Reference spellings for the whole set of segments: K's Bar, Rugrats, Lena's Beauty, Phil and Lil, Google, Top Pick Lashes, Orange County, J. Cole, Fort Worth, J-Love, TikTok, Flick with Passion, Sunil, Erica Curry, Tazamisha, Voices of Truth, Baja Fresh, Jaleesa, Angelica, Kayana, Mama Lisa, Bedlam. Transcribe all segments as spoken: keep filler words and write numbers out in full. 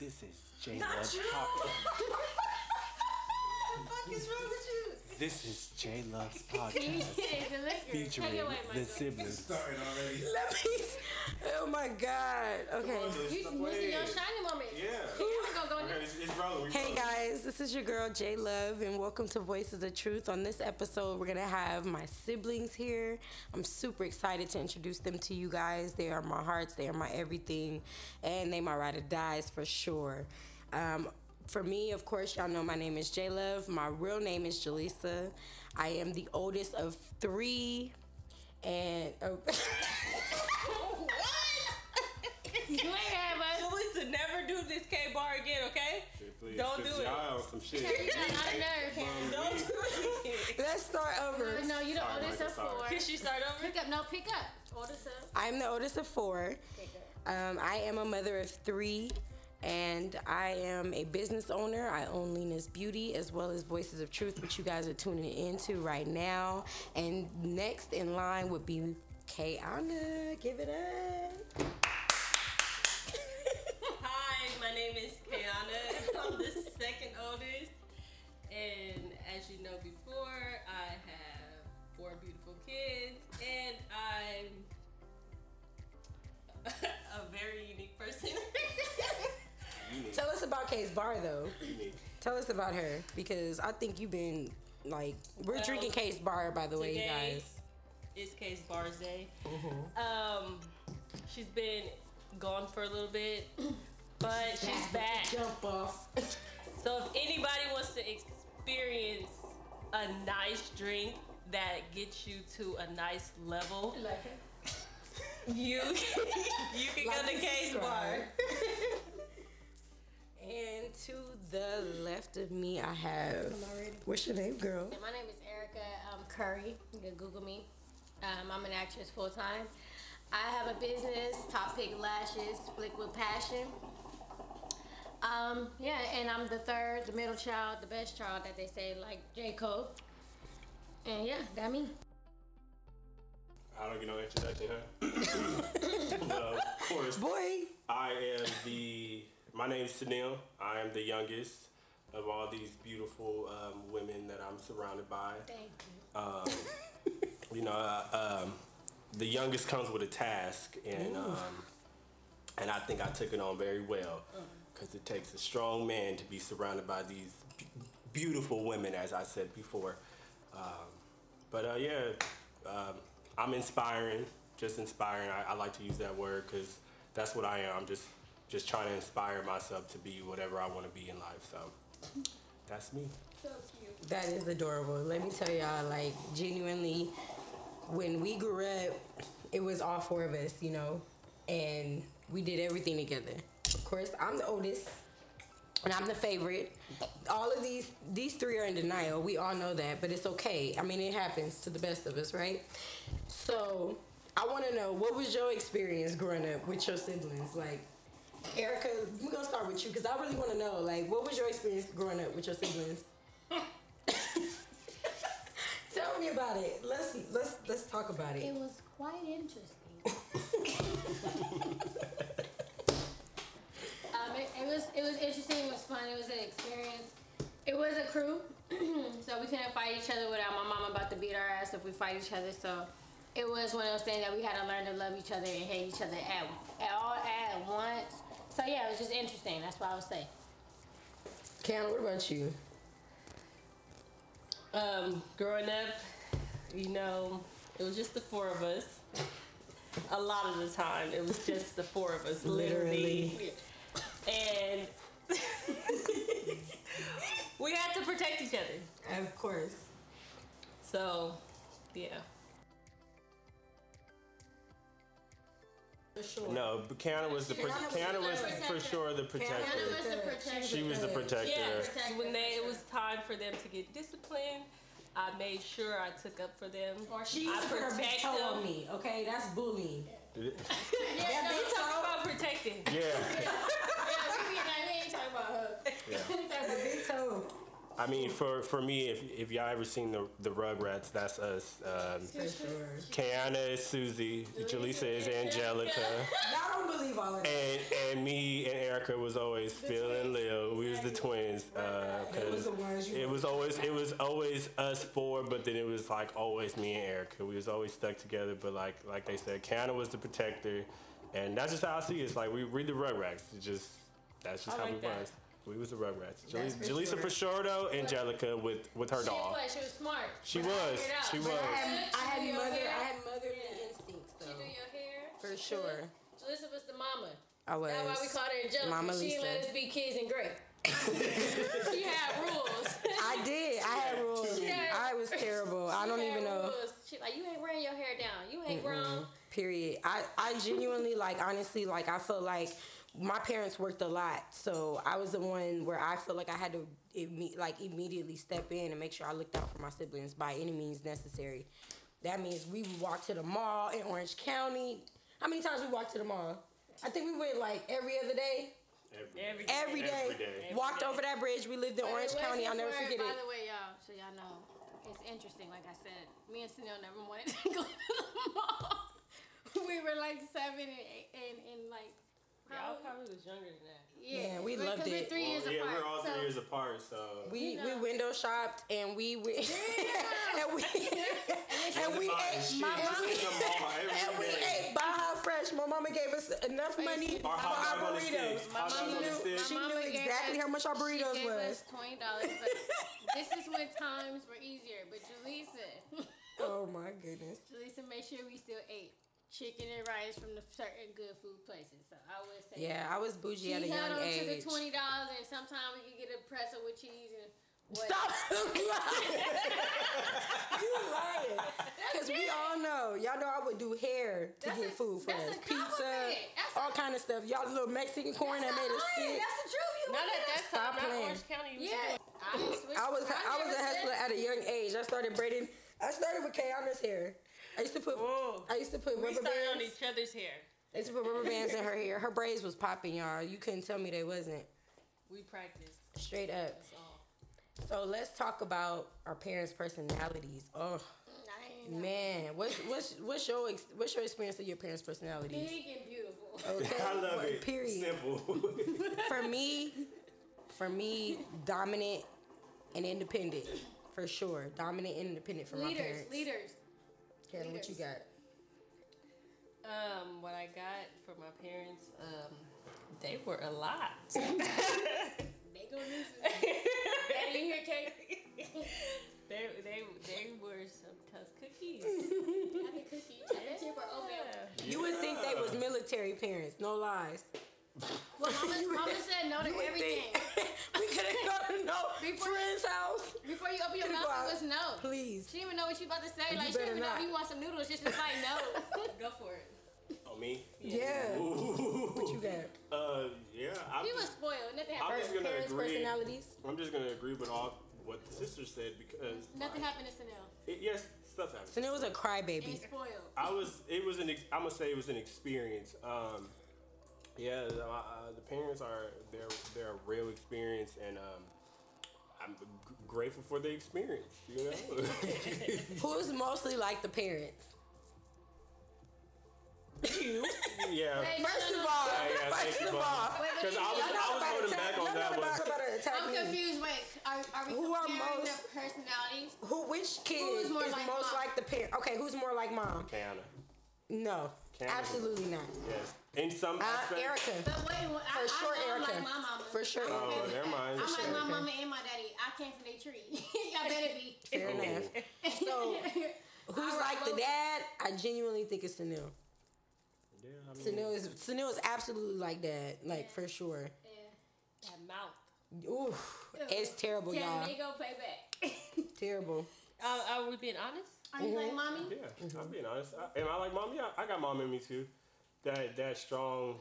This is J-Love's podcast. What the fuck is wrong with you? This is J-Love's podcast featuring the siblings. Starting already. Let me. Oh my God. Okay. You're losing your shining moment. Yeah. Hey guys, this is your girl J-Love, and welcome to Voices of Truth. On this episode, we're gonna have my siblings here. I'm super excited to introduce them to you guys. They are my hearts, they are my everything, and they my ride or dies for sure. Um, For me, of course, y'all know my name is J-Love. My real name is Jaleesa. I am the oldest of three. And... Oh. What? You ain't have us. Jaleesa, never do this K Bar again, okay? Hey, please, don't do it. Y'all some shit. Don't do it. Let's start over. No, no you the sorry, oldest Michael, of four. Can she start over? Pick up. No, pick up. Oldest of... I'm the oldest of four. Um, I am a mother of three. And I am a business owner. I own Lena's Beauty as well as Voices of Truth, which you guys are tuning into right now. And next in line would be Kayana. Give it up. Hi, my name is Kayana. I'm the second oldest. And as you know before, I have four beautiful kids. And I'm a very unique person. Tell us about K's Bar, though. Tell us about her, because I think you've been, like, we're well, drinking K's Bar, by the way, you guys. It's K's Bar's day. Uh-huh. Um, she's been gone for a little bit, but she's, she's back. back. Jump off. So if anybody wants to experience a nice drink that gets you to a nice level, like it. you you can like go to K's Bar. And to the left of me, I have... What's your name, girl? Yeah, my name is Erica um, Curry. You can Google me. Um, I'm an actress full-time. I have a business, Top Pick Lashes, Flick with Passion. Um, yeah, and I'm the third, the middle child, the best child that they say, like J. Cole. And yeah, that me. I don't get no introduction, huh? No, of course. Boy! I am the... My name is Sunil. I am the youngest of all these beautiful um, women that I'm surrounded by. Thank you. Um, you know, uh, um, the youngest comes with a task, and um, and I think I took it on very well, because it takes a strong man to be surrounded by these b- beautiful women, as I said before. Um, but uh, yeah, um, I'm inspiring, just inspiring. I, I like to use that word because that's what I am. I'm just. Just trying to inspire myself to be whatever I want to be in life. So that's me. So cute. That is adorable. Let me tell y'all, like, genuinely, when we grew up, it was all four of us, you know, and we did everything together. Of course, I'm the oldest, and I'm the favorite. All of these, these three are in denial. We all know that, but it's okay. I mean, it happens to the best of us, right? So I want to know, what was your experience growing up with your siblings? Like, Erica, we're going to start with you, because I really want to know, like, what was your experience growing up with your siblings? Tell me about it. Let's let's let's talk about it. It was quite interesting. um, it, it was it was interesting. It was fun. It was an experience. It was a crew, so we couldn't fight each other without my mom about to beat our ass if we fight each other, so... It was one of those things that we had to learn to love each other and hate each other at, at all at once. So yeah, it was just interesting. That's what I would say. Kayana, what about you? Um, growing up, you know, it was just the four of us. A lot of the time, it was just the four of us, literally. literally. And we had to protect each other. Of course. So, yeah. Sure. No, but Kayana was the pro- Kayana was for sure the protector. Kayana was the protector. She was the protector. Yeah, protector. When they, it was time for them to get disciplined, I made sure I took up for them. Or she used to protect them. Me, okay, that's bullying. Yeah, yeah no, they talk about protecting. Yeah. Yeah, we ain't talking about her. Yeah. I mean, for, for me, if if y'all ever seen the the Rugrats, that's us. Um, for sure. Kayana is Susie, Jaleesa is Angelica. Y'all don't believe all of that. And, and me and Erica was always Phil and Lil. We was the twins. Uh, it, was the it was always it was always us four, but then it was like always me and Erica. We was always stuck together. But like like they said, Kayana was the protector, and that's just how I see it. It's like we read the Rugrats. It's just that's just I how like we that. was. We was the Rugrats. Jaleesa for sure though, Angelica with, with her she doll. Was, she was smart. She was. She was. I had, I had mother. Hair. I had motherly yeah. instincts though. She do your hair for she sure. Jaleesa was the mama. I was. That's why we called her Angelica. Mama Lisa. She didn't let us be kids in gray. She had rules. I did. I had rules. She had, I was terrible. I don't even know. Rules. She like you ain't wearing your hair down. You ain't mm-mm. grown. Period. I I genuinely like honestly like I feel like. My parents worked a lot, so I was the one where I feel like I had to imme- like immediately step in and make sure I looked out for my siblings by any means necessary. That means we walked to the mall in Orange County. How many times we walked to the mall? I think we went like every other day. Every, every, day. every day. Every day. Walked over that bridge. We lived in but Orange County. I'll never forget it. By the way, y'all, so y'all know, it's interesting. Like I said, me and Sunil never wanted to go to the mall. We were like seven and eight and, and like... Y'all probably was younger than that. Yeah, yeah we like, loved it. We're three years well, yeah, apart, we're all so. three years apart, so we you know. we window shopped and we went yeah. and we and we ate my mama and we ate Baja Fresh. My mama gave us enough money our for our burritos. My mama knew she knew exactly us, how much our burritos she gave was. Us twenty dollars. This is when times were easier, but Jaleesa. Oh my goodness. Jaleesa made sure we still ate. Chicken and rice from the certain good food places. So I would say, yeah, I was bougie at a young age. She held on to the twenty dollars, and sometimes you get a pretzel with cheese and what? Stop lying! You lying? Because we all know, y'all know I would do hair to that's get a, food for us, pizza, all kind of stuff. Y'all little Mexican corn that made us sick. That's the truth. You not at that time. Not Orange County. You yeah, I, I was I, I was a hustler at a young age. I started braiding. I started with Kayana's hair. I used to put Whoa. I used to put we rubber bands on each other's hair. I used to put rubber bands in her hair. Her braids was popping, y'all. You couldn't tell me they wasn't. We practiced straight up. That's all. So let's talk about our parents' personalities. Oh man, what's what's what's your what's your experience of your parents' personalities? Big and beautiful. Okay, I love well, it. Period. Simple. For me, for me, dominant and independent for sure. Dominant and independent for leaders, my parents. Leaders, leaders. Karen, what you got? Um, what I got for my parents, um, they were a lot. They gonna lose it. They didn't hear cake. They they they were some tough cookies. I had cookies. I were oatmeal. You would think they was military parents. No lies. Well, Mama, Mama said no to everything. We couldn't go to no before, friend's house. Before you open your could've mouth, it was no. Please. She didn't even know what she was about to say. You like, she didn't even know if you want some noodles. She's just like, no. Go for it. Oh, me? Yeah. yeah. What you got? Uh, yeah. I'm he was spoiled. Nothing happened to parents' personalities. I'm just going to agree with all what the sister said because... Nothing like, happened to Sunil. It, yes, stuff happened. Sunil was a crybaby. He's spoiled. I was, it was an, ex- I'm going to say it was an experience. Um... Yeah, the, uh, the parents are they're they're a real experience, and um, I'm g- grateful for the experience. You know, who's mostly like the parents? You. Yeah. Hey, first no, of all, yeah, first of all, because I was I was holding back on that one. I'm confused. Wait, are, are we who are most their personalities? Who which kid who's more is like most mom? Like the parent? Okay, who's more like mom? Kayana. No. Canada. Absolutely not. Yes. In some uh, aspect. Erica. But wait, well, I, for sure, I Erica. Like my mama. For sure. Oh, never mind. I'm sure, like my Erica. Mama and my daddy. I came from their tree. Y'all better be. Fair enough. So, who's right, like well, the dad? I genuinely think it's Sunil. Yeah, I mean, Sunil is Sunil is absolutely like dad. Like yeah, for sure. Yeah. That mouth. Oof. Ew. It's terrible, yeah, y'all. They go play back. Terrible. Uh, are we being honest? Are you mm-hmm. like mommy? Yeah, mm-hmm. I'm being honest. I, am I like mommy? I, I got mom in me too. That that strong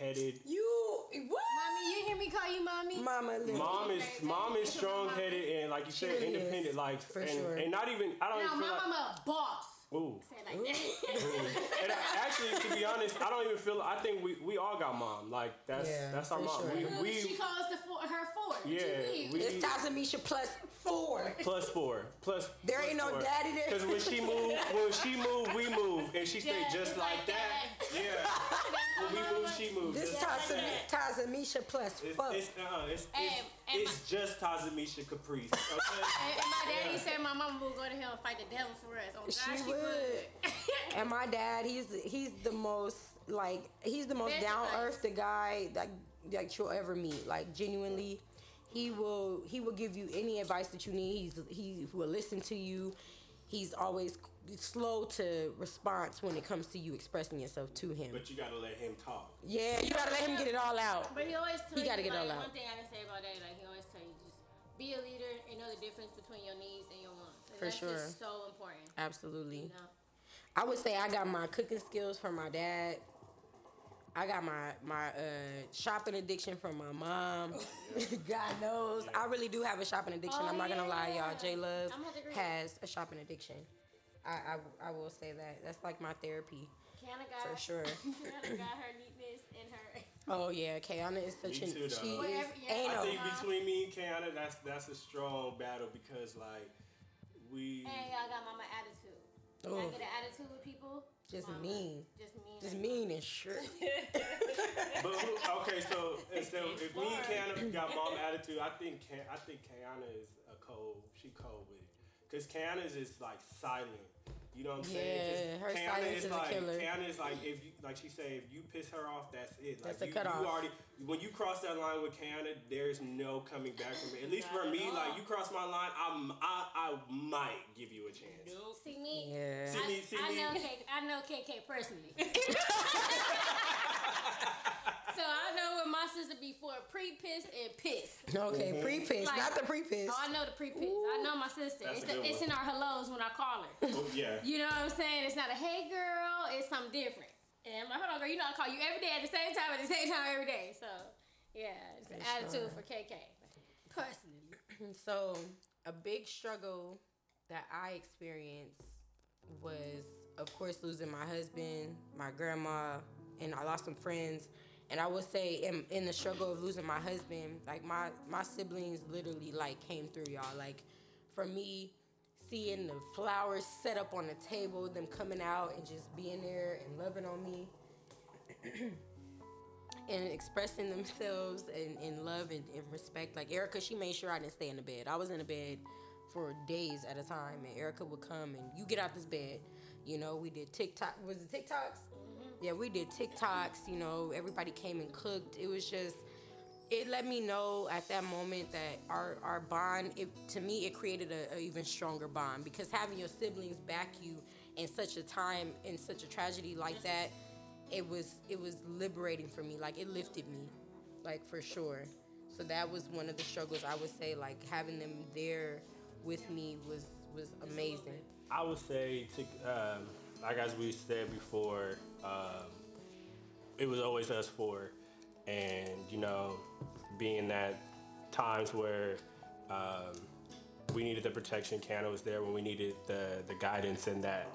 headed. You what? Mommy, you hear me call you mommy? Mama, mom is mom is strong headed and like you she said, really independent. Is. Like for and, sure. And not even I don't. No, my like, mama a boss. Ooh. Say it like that. Ooh. And I, actually, to be honest, I don't even feel. I think we, we all got mom. Like that's yeah, that's our mom. Sure. We, we she calls the four, her four. Yeah, we, it's Tazamisha plus. Four. Plus four. Plus there plus ain't no four. Daddy there. Because when she moved, when she moved, we moved, and she yeah, stayed just like, like that. that. Yeah. When we move, she moves. This yeah. Tazamisha plus it's, fuck. It's, uh, it's, it's, and, and it's just Tazamisha Caprice. Okay? and, and my daddy yeah. said my mama would go to hell and fight the devil for us. Oh, she, she would. And my dad, he's he's the most like he's the most down earth the guy that that you'll ever meet. Like genuinely, he will he will give you any advice that you need. He's he will listen to you. He's always slow to response when it comes to you expressing yourself to him. But you gotta let him talk. Yeah, you gotta let him get it all out. But he always tells you, gotta get like, it all out. One thing I can say about that, like he always tells you, just be a leader and know the difference between your needs and your wants. And For that's sure. That's so important. Absolutely. You know? I would say I got my cooking skills from my dad. I got my my uh, shopping addiction from my mom. God knows. I really do have a shopping addiction. Oh, I'm not yeah, going to lie, yeah. y'all. J-Love has a shopping addiction. I, I, I will say that. That's like my therapy. Kayana got, for sure. Kayana got her neatness in her. Oh, yeah. Kayana is such me too, an... She Whatever, yeah. is, I think between me and Kayana, that's, that's a strong battle because, like, we... And y'all got mama attitude. Ooh. I get an attitude with people. Just Mama, mean. Just mean. Just mean and sure. But who, okay, so instead, if me and Kayana got mom attitude, I think Kay, I think Kayana is a cold. She cold with it, cause Kayana is just like silent. You know what I'm yeah, saying? Yeah, her Kayana silence is, is like, a killer. Kayana is like if you, like she say, if you piss her off, that's it. Like, that's you, a cutoff. You already when you cross that line with Kayana, there's no coming back from it. At least for me, like you cross my line, I'm, I I might give you a chance. Nope. See me? Yeah. See me? See I, me? I know K. I know K K personally. So I know what my sister be for, pre-pissed and pissed. Okay, mm-hmm. pre-pissed, like, not the pre-pissed. Oh, I know the pre-pissed. Ooh, I know my sister. It's, the, it's in our hellos when I call her. Oh, yeah. You know what I'm saying? It's not a hey girl, it's something different. And I'm like, hold on girl, you know I call you every day at the same time, at the same time every day. So, yeah, it's an attitude for K K, personally. So, a big struggle that I experienced was, of course, losing my husband, my grandma, and I lost some friends. And I would say in, in the struggle of losing my husband, like my, my siblings literally like came through, y'all. Like for me, seeing the flowers set up on the table, them coming out and just being there and loving on me and expressing themselves in, in love and, and respect. Like Erica, she made sure I didn't stay in the bed. I was in the bed for days at a time, and Erica would come and you get out this bed. You know, we did TikTok. Was it TikToks? Mm-hmm. Yeah, we did TikToks. You know, everybody came and cooked. It was just, it let me know at that moment that our, our bond, it, to me, it created an even stronger bond because having your siblings back you in such a time, in such a tragedy like that, it was it was liberating for me. Like, it lifted me, like, for sure. So that was one of the struggles I would say, like, having them there with me was, was amazing. I would say, to, um, like as we said before, um, it was always us four. And, you know, being that times where um, we needed the protection, Kayana was there. When we needed the, the guidance and that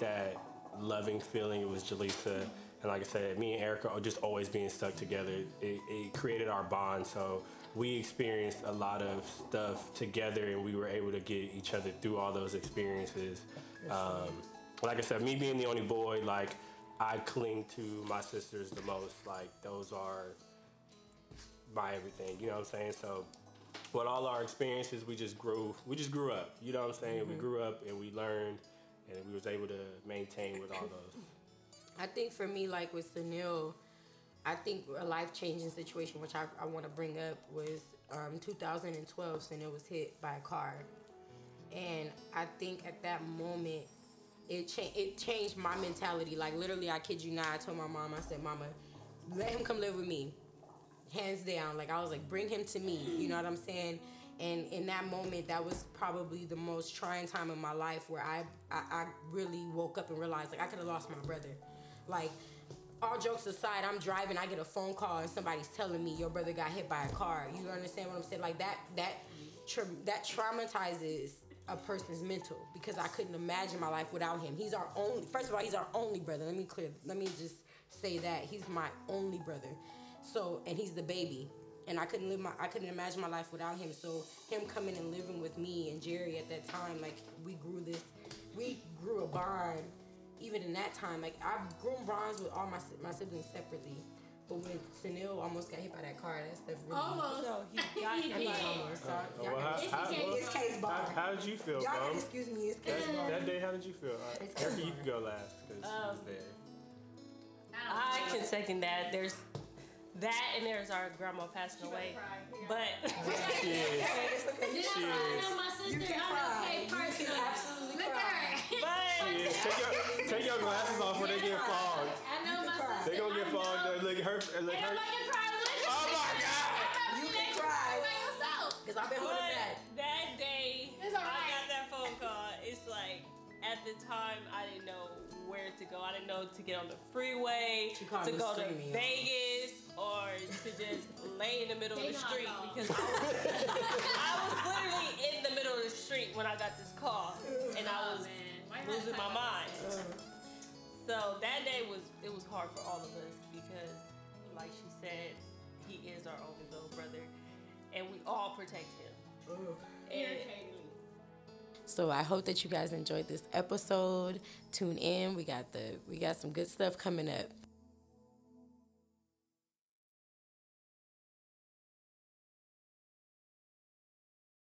that loving feeling, it was Jaleesa. And like I said, me and Erica just always being stuck together. It, it created our bond. So we experienced a lot of stuff together, and we were able to get each other through all those experiences. Um, like I said, me being the only boy, like I cling to my sisters the most. Like those are my everything. You know what I'm saying? So with all our experiences, we just grew. We just grew up. You know what I'm saying? Mm-hmm. We grew up and we learned, and we was able to maintain with all those. I think for me, like with Sunil, I think a life-changing situation, which I, I want to bring up, was um, two thousand twelve, Sunil was hit by a car. And I think at that moment, it, cha- it changed my mentality. Like, literally, I kid you not, I told my mom, I said, Mama, let him come live with me. Hands down. Like, I was like, bring him to me. You know what I'm saying? And in that moment, that was probably the most trying time in my life where I, I, I really woke up and realized, like, I could have lost my brother. Like, all jokes aside, I'm driving, I get a phone call, and somebody's telling me your brother got hit by a car. You understand what I'm saying? Like, that that tra- that traumatizes a person's mental because I couldn't imagine my life without him. He's our only, first of all, he's our only brother. Let me clear, let me just say that. He's my only brother. So, and he's the baby. And I couldn't live my, I couldn't imagine my life without him. So him coming and living with me and Jerry at that time, like, we grew this, we grew a bond even in that time, like, I've grown bonds with all my my siblings separately. But when Sunil almost got hit by that car, that stuff really... Almost. No, he got hit by almost. So, y'all well, how, how, it's K's Bar. How, how did you feel, y'all can excuse me, it's K's Bar. That day, how did you feel? Right. Erica, you can go last, because um, she was there. I, I can second that. There's... That and there's our grandma passing she away, cry, yeah. But yeah, I know my sister. You can I know Kay personally. Look at her. But yeah, take your take your glasses off or they get fogged. I know my cry. Sister. They gonna get fogged. Look her. Look her. Oh my God! You can cry. Because I've been holding back. That day, I got that phone call. It's like. At the time, I didn't know where to go. I didn't know to get on the freeway, to go to Vegas, or to just lay in the middle they of the street. Because I was, I was literally in the middle of the street when I got this call. And I was oh, losing my mind. So that day, was it was hard for all of us because, like she said, he is our only little brother. And we all protect him. Ooh. And so I hope that you guys enjoyed this episode. Tune in. We got the we got some good stuff coming up.